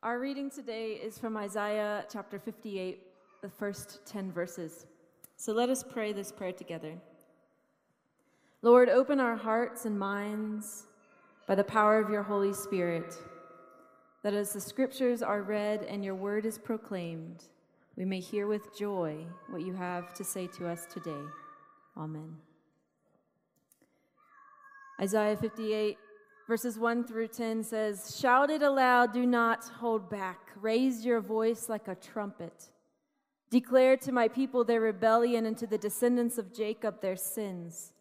Our reading today is from Isaiah chapter 58, the first 10 verses. So let us pray this prayer together. Lord, open our hearts and minds by the power of your Holy Spirit, that as the scriptures are read and your word is proclaimed, we may hear with joy what you have to say to us today. Amen. Isaiah 58, verses 1 through 10 says, "Shout it aloud, do not hold back. Raise your voice like a trumpet. Declare to my people their rebellion and to the descendants of Jacob their sins.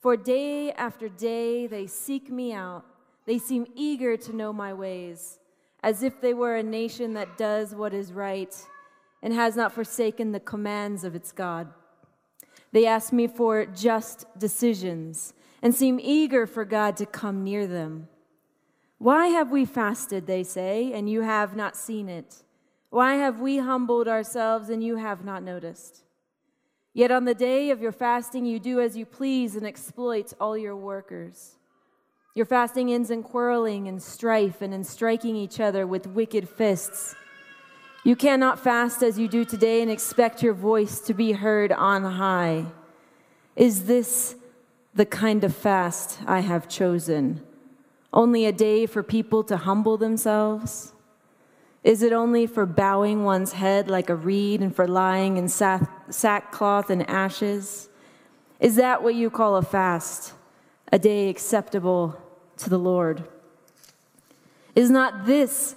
For day after day they seek me out. They seem eager to know my ways, as if they were a nation that does what is right and has not forsaken the commands of its God. They ask me for just decisions and seem eager for God to come near them. Why have we fasted, they say, and you have not seen it? Why have we humbled ourselves and you have not noticed? Yet on the day of your fasting, you do as you please and exploit all your workers. Your fasting ends in quarreling and strife and in striking each other with wicked fists. You cannot fast as you do today and expect your voice to be heard on high. Is this the kind of fast I have chosen? Only a day for people to humble themselves? Is it only for bowing one's head like a reed and for lying in sackcloth and ashes? Is that what you call a fast, a day acceptable to the Lord? Is not this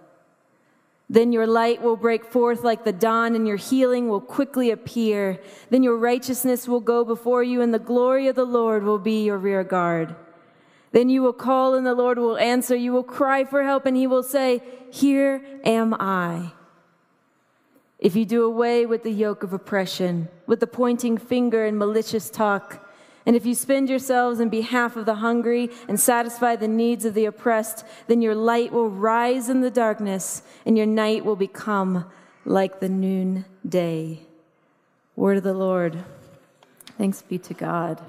Then your light will break forth like the dawn, and your healing will quickly appear. Then your righteousness will go before you, and the glory of the Lord will be your rear guard. Then you will call, and the Lord will answer. You will cry for help, and he will say, 'Here am I.' If you do away with the yoke of oppression, with the pointing finger and malicious talk, and if you spend yourselves in behalf of the hungry and satisfy the needs of the oppressed, then your light will rise in the darkness, and your night will become like the noonday." Word of the Lord. Thanks be to God.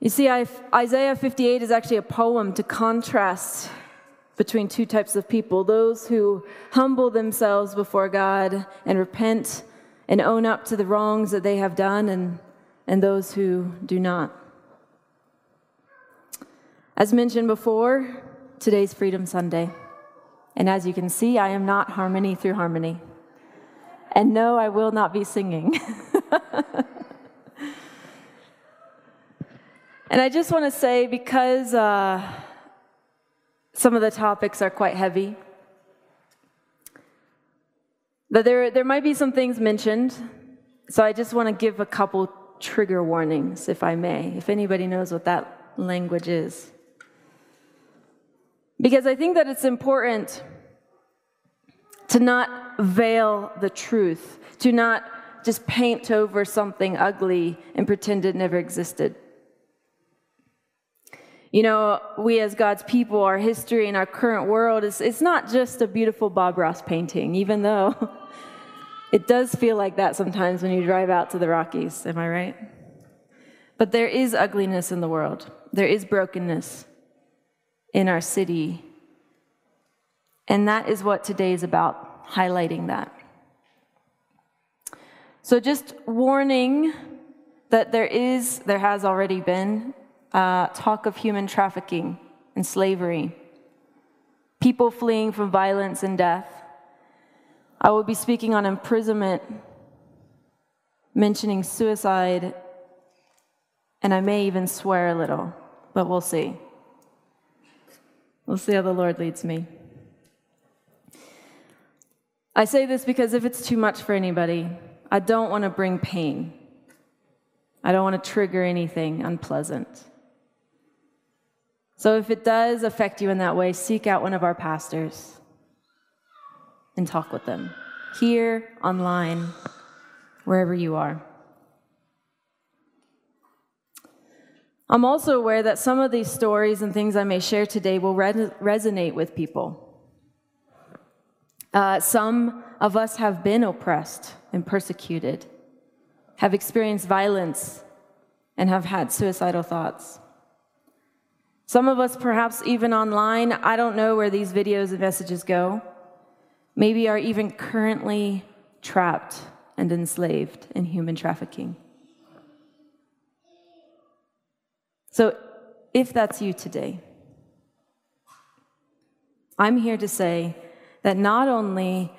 You see, Isaiah 58 is actually a poem to contrast between two types of people: those who humble themselves before God and repent and own up to the wrongs that they have done, and those who do not. As mentioned before, today's Freedom Sunday. And as you can see, I am not harmony through harmony. And no, I will not be singing. And I just want to say, because some of the topics are quite heavy, but there might be some things mentioned, so I just want to give a couple trigger warnings, if I may, if anybody knows what that language is. Because I think that it's important to not veil the truth, to not just paint over something ugly and pretend it never existed. You know, we as God's people, our history and our current world, it's not just a beautiful Bob Ross painting, even though it does feel like that sometimes when you drive out to the Rockies, am I right? But there is ugliness in the world. There is brokenness in our city. And that is what today is about, highlighting that. So just warning that there has already been talk of human trafficking and slavery, people fleeing from violence and death. I will be speaking on imprisonment, mentioning suicide, and I may even swear a little, but we'll see. We'll see how the Lord leads me. I say this because if it's too much for anybody, I don't want to bring pain. I don't want to trigger anything unpleasant. So if it does affect you in that way, seek out one of our pastors and talk with them. here, online, wherever you are. I'm also aware that some of these stories and things I may share today will resonate with people. Some of us have been oppressed and persecuted, have experienced violence, and have had suicidal thoughts. Some of us, perhaps even online, I don't know where these videos and messages go, maybe are even currently trapped and enslaved in human trafficking. So if that's you today, I'm here to say that not only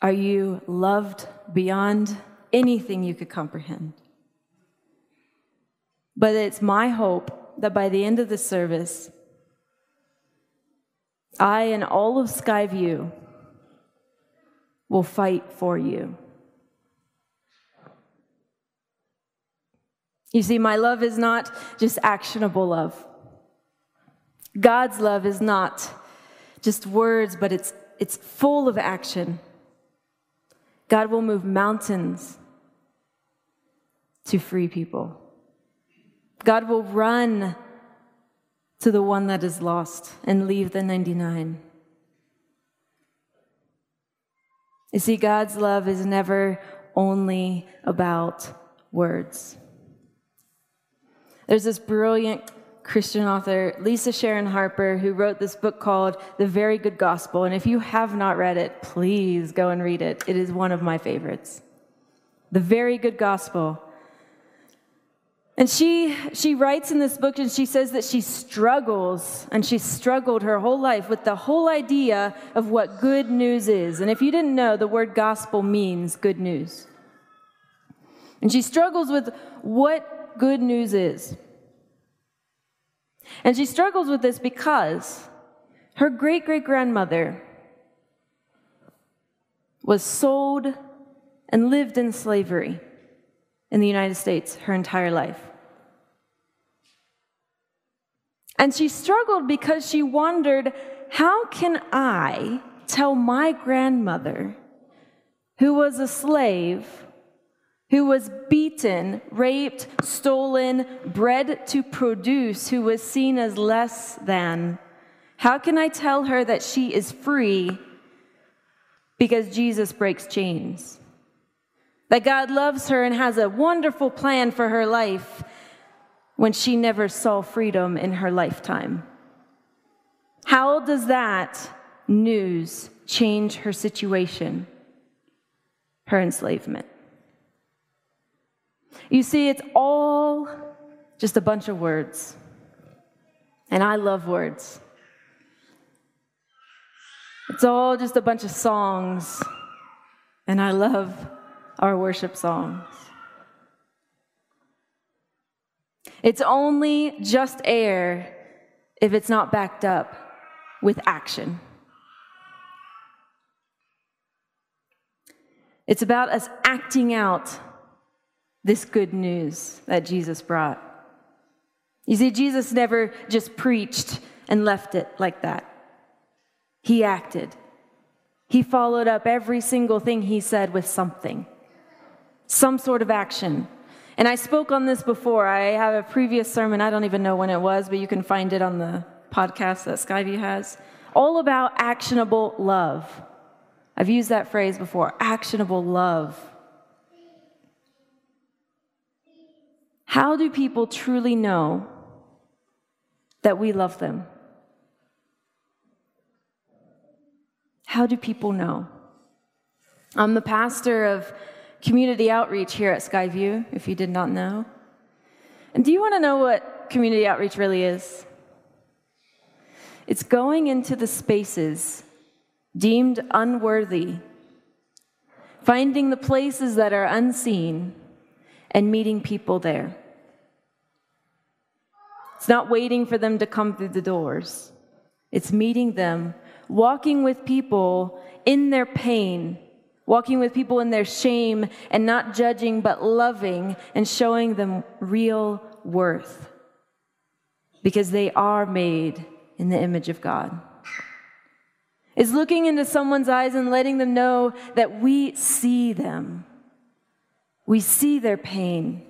are you loved beyond anything you could comprehend, but it's my hope that by the end of this service, I and all of Skyview will fight for you. You see, my love is not just actionable love. God's love is not just words, but it's full of action. God will move mountains to free people. God will run to the one that is lost and leave the 99. You see, God's love is never only about words. There's this brilliant Christian author, Lisa Sharon Harper, who wrote this book called The Very Good Gospel. And if you have not read it, please go and read it. It is one of my favorites. The Very Good Gospel. And she writes in this book, and she says that she struggles, and she struggled her whole life with the whole idea of what good news is. And if you didn't know, the word gospel means good news. And she struggles with what good news is. And she struggles with this because her great-great-grandmother was sold and lived in slavery in the United States her entire life. And she struggled because she wondered, how can I tell my grandmother, who was a slave, who was beaten, raped, stolen, bred to produce, who was seen as less than, how can I tell her that she is free because Jesus breaks chains? That God loves her and has a wonderful plan for her life when she never saw freedom in her lifetime? How does that news change her situation, her enslavement? You see, it's all just a bunch of words. And I love words. It's all just a bunch of songs. And I love our worship songs. It's only just air if it's not backed up with action. It's about us acting out this good news that Jesus brought. You see, Jesus never just preached and left it like that. He acted. He followed up every single thing he said with something, some sort of action. And I spoke on this before. I have a previous sermon, I don't even know when it was, but you can find it on the podcast that Skyview has, all about actionable love. I've used that phrase before, actionable love. How do people truly know that we love them? How do people know? I'm the pastor of community outreach here at Skyview, if you did not know. And do you want to know what community outreach really is? It's going into the spaces deemed unworthy, finding the places that are unseen, and meeting people there. It's not waiting for them to come through the doors. It's meeting them, walking with people in their pain, walking with people in their shame, and not judging but loving and showing them real worth because they are made in the image of God. is looking into someone's eyes and letting them know that we see them. We see their pain.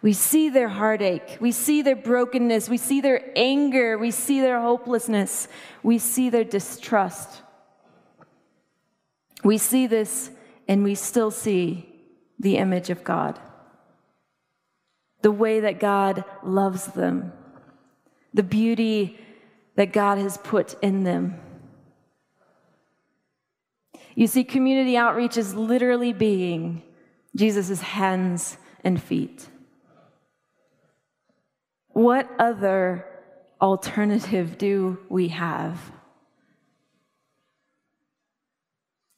We see their heartache. We see their brokenness. We see their anger. We see their hopelessness. We see their distrust. We see this, and we still see the image of God. The way that God loves them. The beauty that God has put in them. You see, community outreach is literally being Jesus' hands and feet. What other alternative do we have?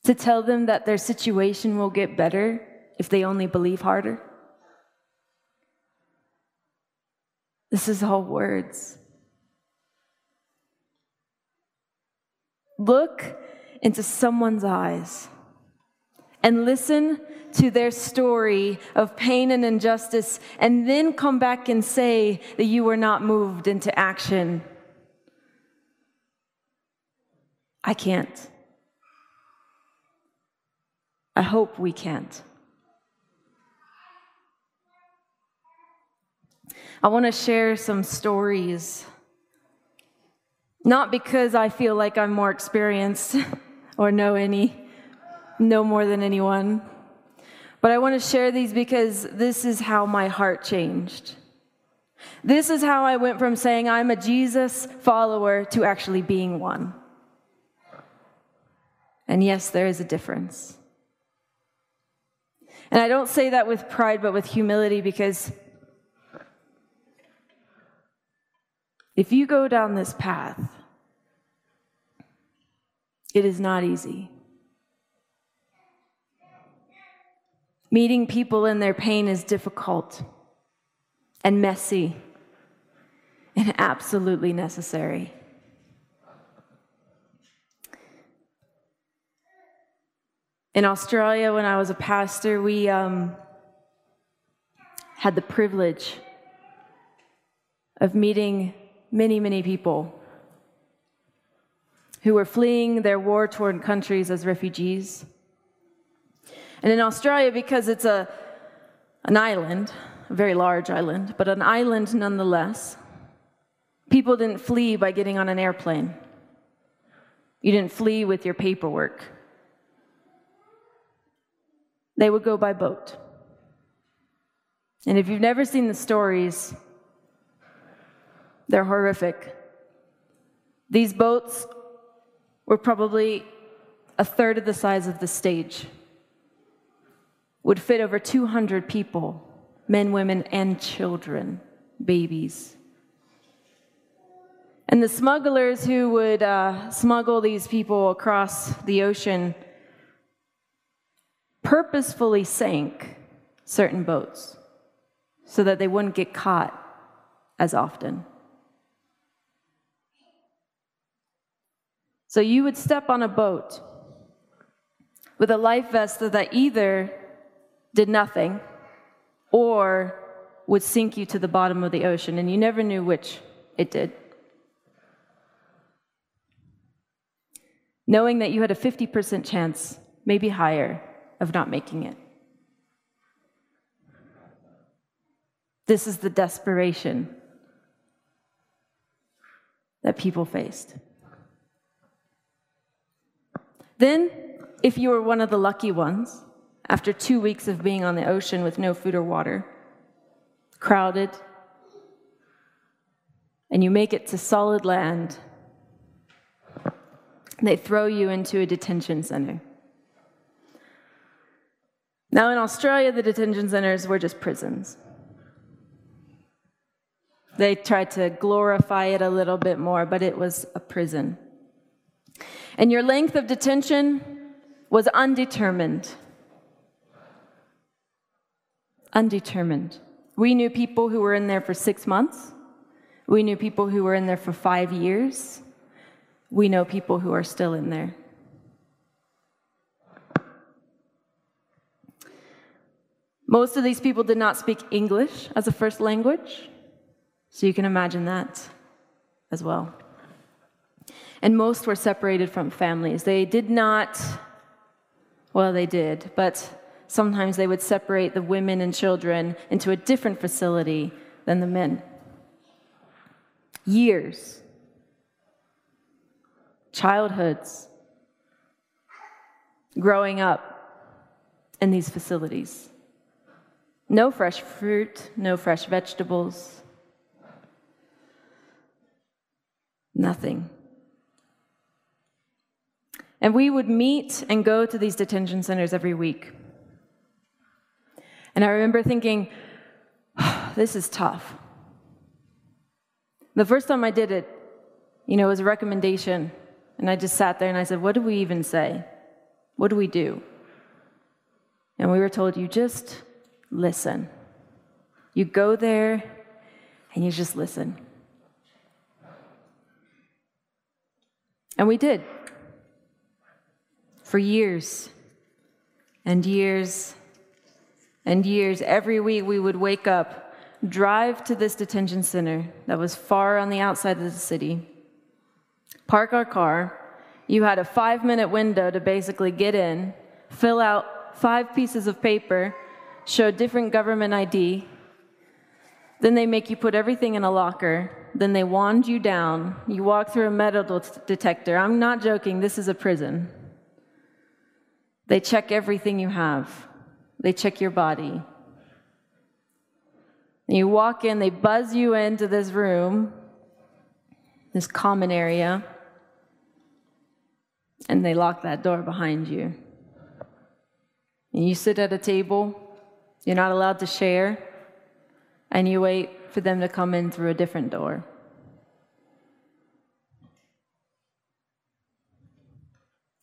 To tell them that their situation will get better if they only believe harder? This is all words. Look into someone's eyes and listen to their story of pain and injustice, and then come back and say that you were not moved into action. I can't. I hope we can't. I want to share some stories, not because I feel like I'm more experienced or know more than anyone, but I want to share these because this is how my heart changed. This is how I went from saying I'm a Jesus follower to actually being one. And yes, there is a difference. And I don't say that with pride, but with humility, because if you go down this path, it is not easy. Meeting people in their pain is difficult and messy and absolutely necessary. In Australia, when I was a pastor, we had the privilege of meeting many, many people who were fleeing their war-torn countries as refugees. And in Australia, because it's an island, a very large island, but an island nonetheless, people didn't flee by getting on an airplane. You didn't flee with your paperwork. They would go by boat. And if you've never seen the stories, they're horrific. These boats were probably a third of the size of the stage, would fit over 200 people, men, women, and children, babies. And the smugglers who would smuggle these people across the ocean purposefully sank certain boats so that they wouldn't get caught as often. So you would step on a boat with a life vest that either did nothing or would sink you to the bottom of the ocean, and you never knew which it did. Knowing that you had a 50% chance, maybe higher, of not making it. This is the desperation that people faced. Then, if you were one of the lucky ones, after 2 weeks of being on the ocean with no food or water, crowded, and you make it to solid land, they throw you into a detention center. Now, in Australia, the detention centers were just prisons. They tried to glorify it a little bit more, but it was a prison. And your length of detention was undetermined. Undetermined. We knew people who were in there for 6 months. We knew people who were in there for 5 years. We know people who are still in there. Most of these people did not speak English as a first language, so you can imagine that as well. and most were separated from families. They did not, well, they did, but sometimes they would separate the women and children into a different facility than the men. Years, childhoods, growing up in these facilities. No fresh fruit, no fresh vegetables, nothing. And we would meet and go to these detention centers every week. And I remember thinking, oh, this is tough. The first time I did it, you know, it was a recommendation. And I just sat there and I said, what do we even say? What do we do? And we were told, you just listen. You go there and you just listen. And we did. For years and years and years, every week we would wake up, drive to this detention center that was far on the outside of the city, park our car. You had a 5-minute window to basically get in, fill out 5 pieces of paper, show different government ID. Then they make you put everything in a locker. Then they wand you down. You walk through a metal detector. I'm not joking, this is a prison. They check everything you have. They check your body. And you walk in, they buzz you into this room, this common area, and they lock that door behind you. And you sit at a table, you're not allowed to share, and you wait for them to come in through a different door.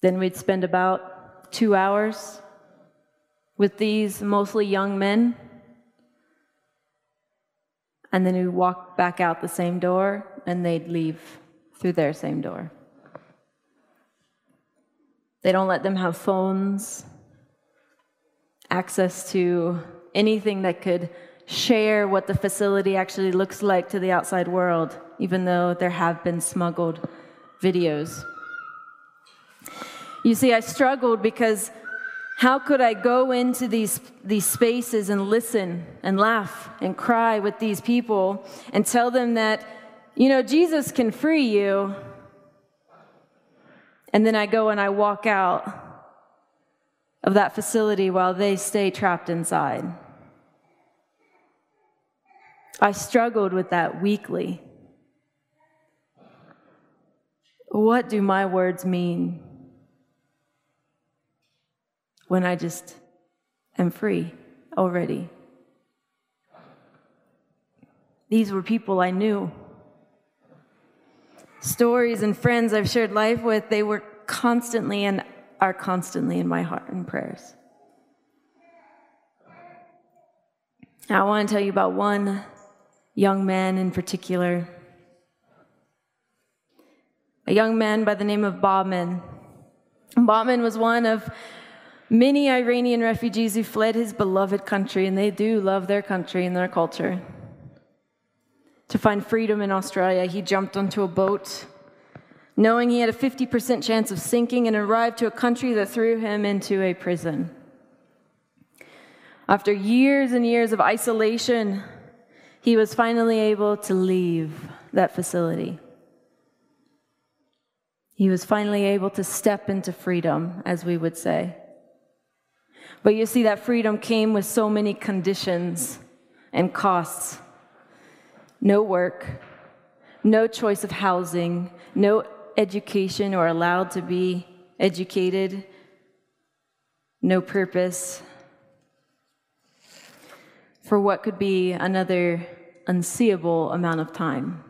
Then we'd spend about 2 hours with these mostly young men, and then we walk back out the same door and they'd leave through their same door. They don't let them have phones, access to anything that could share what the facility actually looks like to the outside world, even though there have been smuggled videos. You see, I struggled because how could I go into these spaces and listen and laugh and cry with these people and tell them that, you know, Jesus can free you, and then I go and I walk out of that facility while they stay trapped inside. I struggled with that weekly. What do my words mean when I just am free already? These were people I knew. Stories and friends I've shared life with, they were constantly and are constantly in my heart and prayers. Now, I want to tell you about one young man in particular. A young man by the name of Bahman. Bahman was one of many Iranian refugees who fled his beloved country, and they do love their country and their culture. To find freedom in Australia, he jumped onto a boat, knowing he had a 50% chance of sinking, and arrived to a country that threw him into a prison. After years and years of isolation, he was finally able to leave that facility. He was finally able to step into freedom, as we would say. But you see, that freedom came with so many conditions and costs. No work, no choice of housing, no education or allowed to be educated, no purpose for what could be another unseeable amount of time.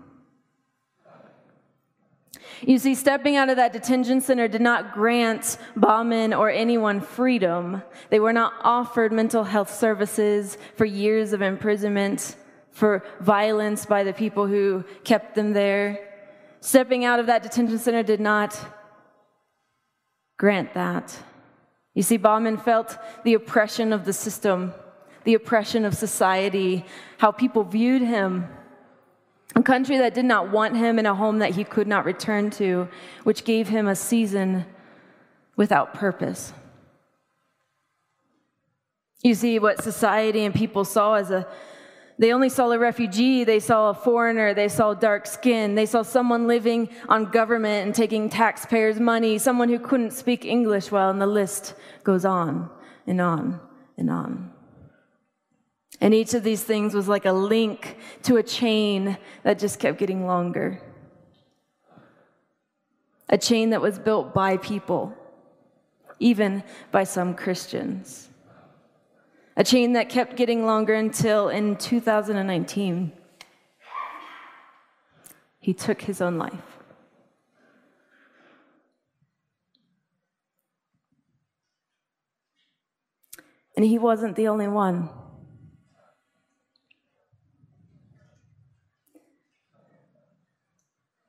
You see, stepping out of that detention center did not grant Bahman or anyone freedom. They were not offered mental health services for years of imprisonment, for violence by the people who kept them there. Stepping out of that detention center did not grant that. You see, Bahman felt the oppression of the system, the oppression of society, how people viewed him, a country that did not want him, in a home that he could not return to, which gave him a season without purpose. You see, what society and people saw as they only saw a refugee, they saw a foreigner, they saw dark skin, they saw someone living on government and taking taxpayers' money, someone who couldn't speak English well, and the list goes on and on and on. And each of these things was like a link to a chain that just kept getting longer. A chain that was built by people, even by some Christians. A chain that kept getting longer until in 2019, he took his own life. And he wasn't the only one.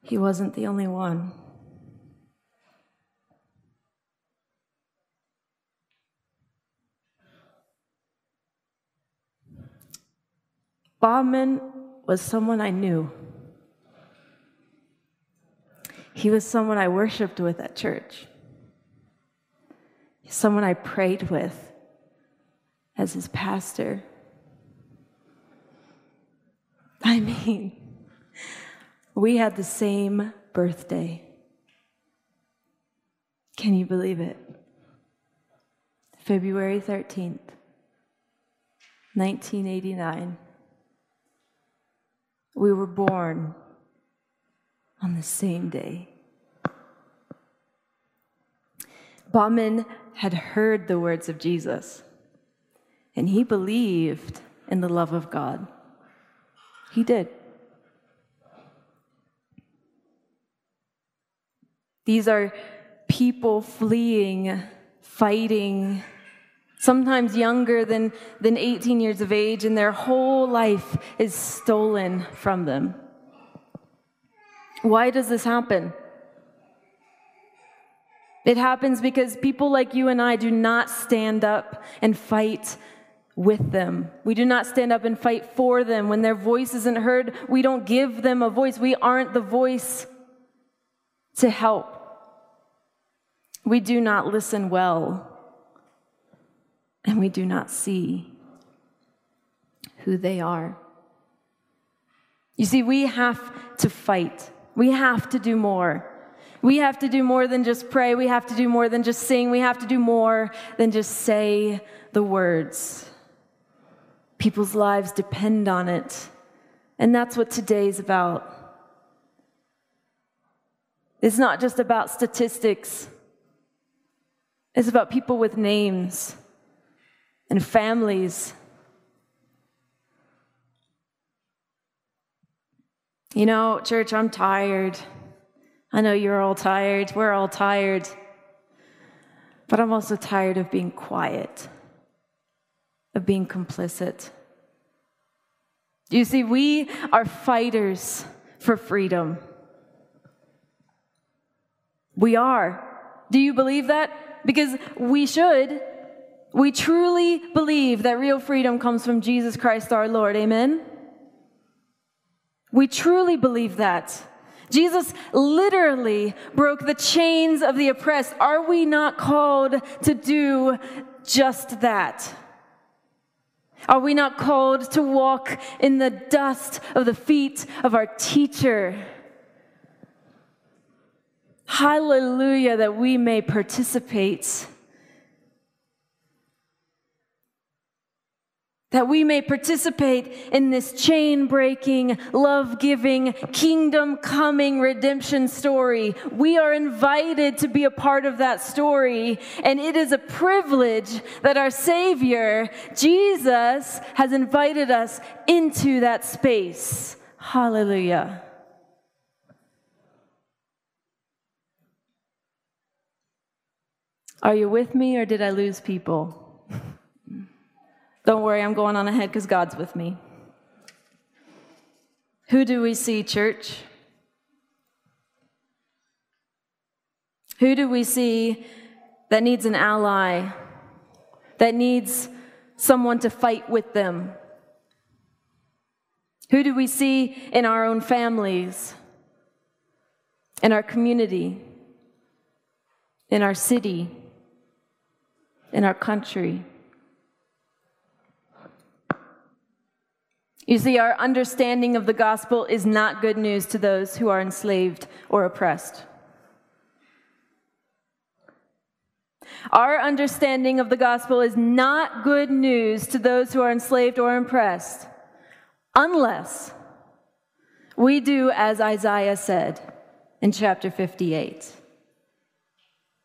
He wasn't the only one. Bahman was someone I knew. He was someone I worshiped with at church. Someone I prayed with as his pastor. I mean, we had the same birthday. Can you believe it? February 13th, 1989. We were born on the same day. Bahman had heard the words of Jesus, and he believed in the love of God. He did. These are people fleeing, fighting, sometimes younger than 18 years of age, and their whole life is stolen from them. Why does this happen? It happens because people like you and I do not stand up and fight with them. We do not stand up and fight for them. When their voice isn't heard, we don't give them a voice. We aren't the voice to help. We do not listen well. And we do not see who they are. You see, we have to fight. We have to do more. We have to do more than just pray. We have to do more than just sing. We have to do more than just say the words. People's lives depend on it. And that's what today's about. It's not just about statistics. It's about people with names and families. You know, church, I'm tired. I know you're all tired. We're all tired. But I'm also tired of being quiet, of being complicit. You see, we are fighters for freedom. We are. Do you believe that? Because we should. We truly believe that real freedom comes from Jesus Christ our Lord. Amen? We truly believe that. Jesus literally broke the chains of the oppressed. Are we not called to do just that? Are we not called to walk in the dust of the feet of our teacher? Hallelujah, that we may participate. That we may participate in this chain-breaking, love-giving, kingdom-coming redemption story. We are invited to be a part of that story, and it is a privilege that our Savior, Jesus, has invited us into that space. Hallelujah. Are you with me, or did I lose people? Don't worry, I'm going on ahead because God's with me. Who do we see, church? Who do we see that needs an ally, that needs someone to fight with them? Who do we see in our own families, in our community, in our city, in our country? You see, our understanding of the gospel is not good news to those who are enslaved or oppressed. Our understanding of the gospel is not good news to those who are enslaved or oppressed, unless we do as Isaiah said in chapter 58.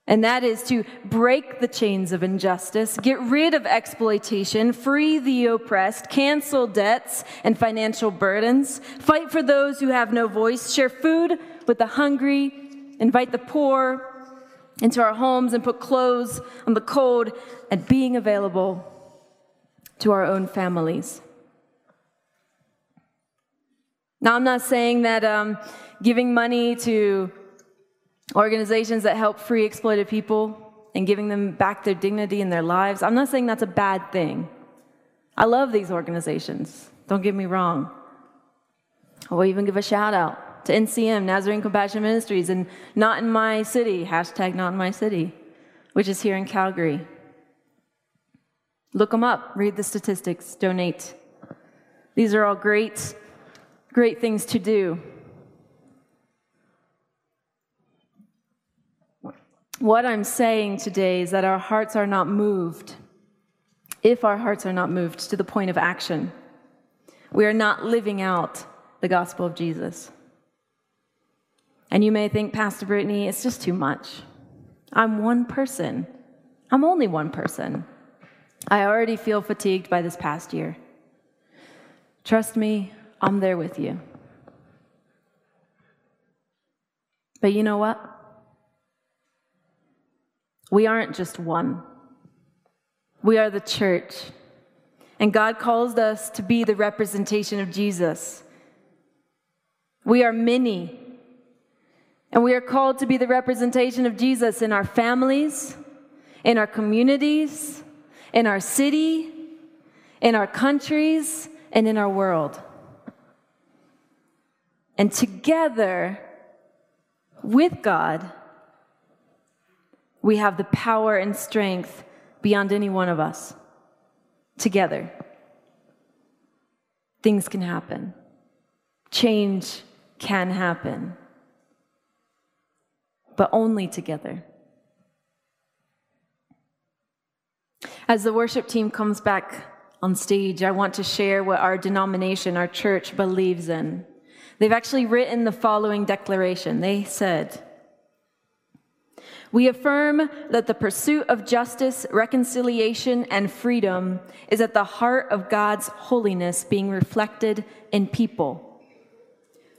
And that is to break the chains of injustice, get rid of exploitation, free the oppressed, cancel debts and financial burdens, fight for those who have no voice, share food with the hungry, invite the poor into our homes and put clothes on the cold, and being available to our own families. Now, I'm not saying that giving money to organizations that help free exploited people and giving them back their dignity and their lives, I'm not saying that's a bad thing. I love these organizations, don't get me wrong. I will even give a shout out to NCM, Nazarene Compassion Ministries, and Not In My City, hashtag Not In My City, which is here in Calgary. Look them up, read the statistics, donate. These are all great, great things to do. What I'm saying today is that our hearts are not moved, if our hearts are not moved to the point of action. We are not living out the gospel of Jesus. And you may think, Pastor Brittany, it's just too much. I'm one person. I'm only one person. I already feel fatigued by this past year. Trust me, I'm there with you. But you know what? We aren't just one. We are the church. And God calls us to be the representation of Jesus. We are many. And we are called to be the representation of Jesus in our families, in our communities, in our city, in our countries, and in our world. And together with God, we have the power and strength beyond any one of us. Together, things can happen. Change can happen. But only together. As the worship team comes back on stage, I want to share what our denomination, our church, believes in. They've actually written the following declaration. They said, "We affirm that the pursuit of justice, reconciliation, and freedom is at the heart of God's holiness being reflected in people.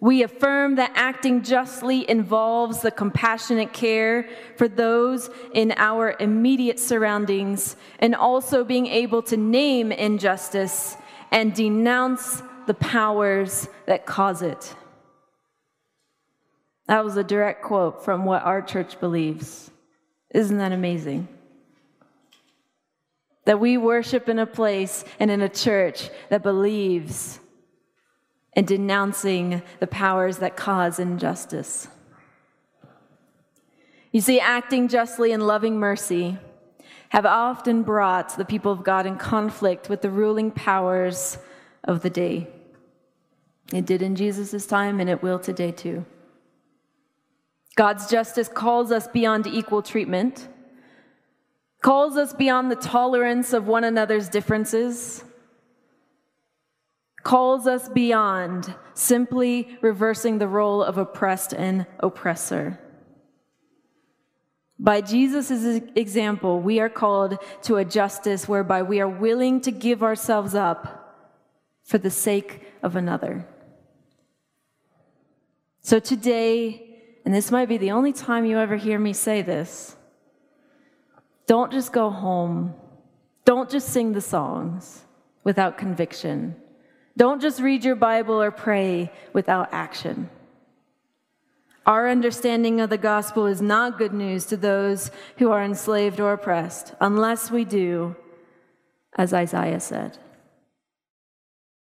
We affirm that acting justly involves the compassionate care for those in our immediate surroundings and also being able to name injustice and denounce the powers that cause it." That was a direct quote from what our church believes. Isn't that amazing? That we worship in a place and in a church that believes and denouncing the powers that cause injustice. You see, acting justly and loving mercy have often brought the people of God in conflict with the ruling powers of the day. It did in Jesus' time, and it will today too. God's justice calls us beyond equal treatment, calls us beyond the tolerance of one another's differences, calls us beyond simply reversing the role of oppressed and oppressor. By Jesus' example, we are called to a justice whereby we are willing to give ourselves up for the sake of another. So today, and this might be the only time you ever hear me say this, don't just go home. Don't just sing the songs without conviction. Don't just read your Bible or pray without action. Our understanding of the gospel is not good news to those who are enslaved or oppressed, unless we do as Isaiah said.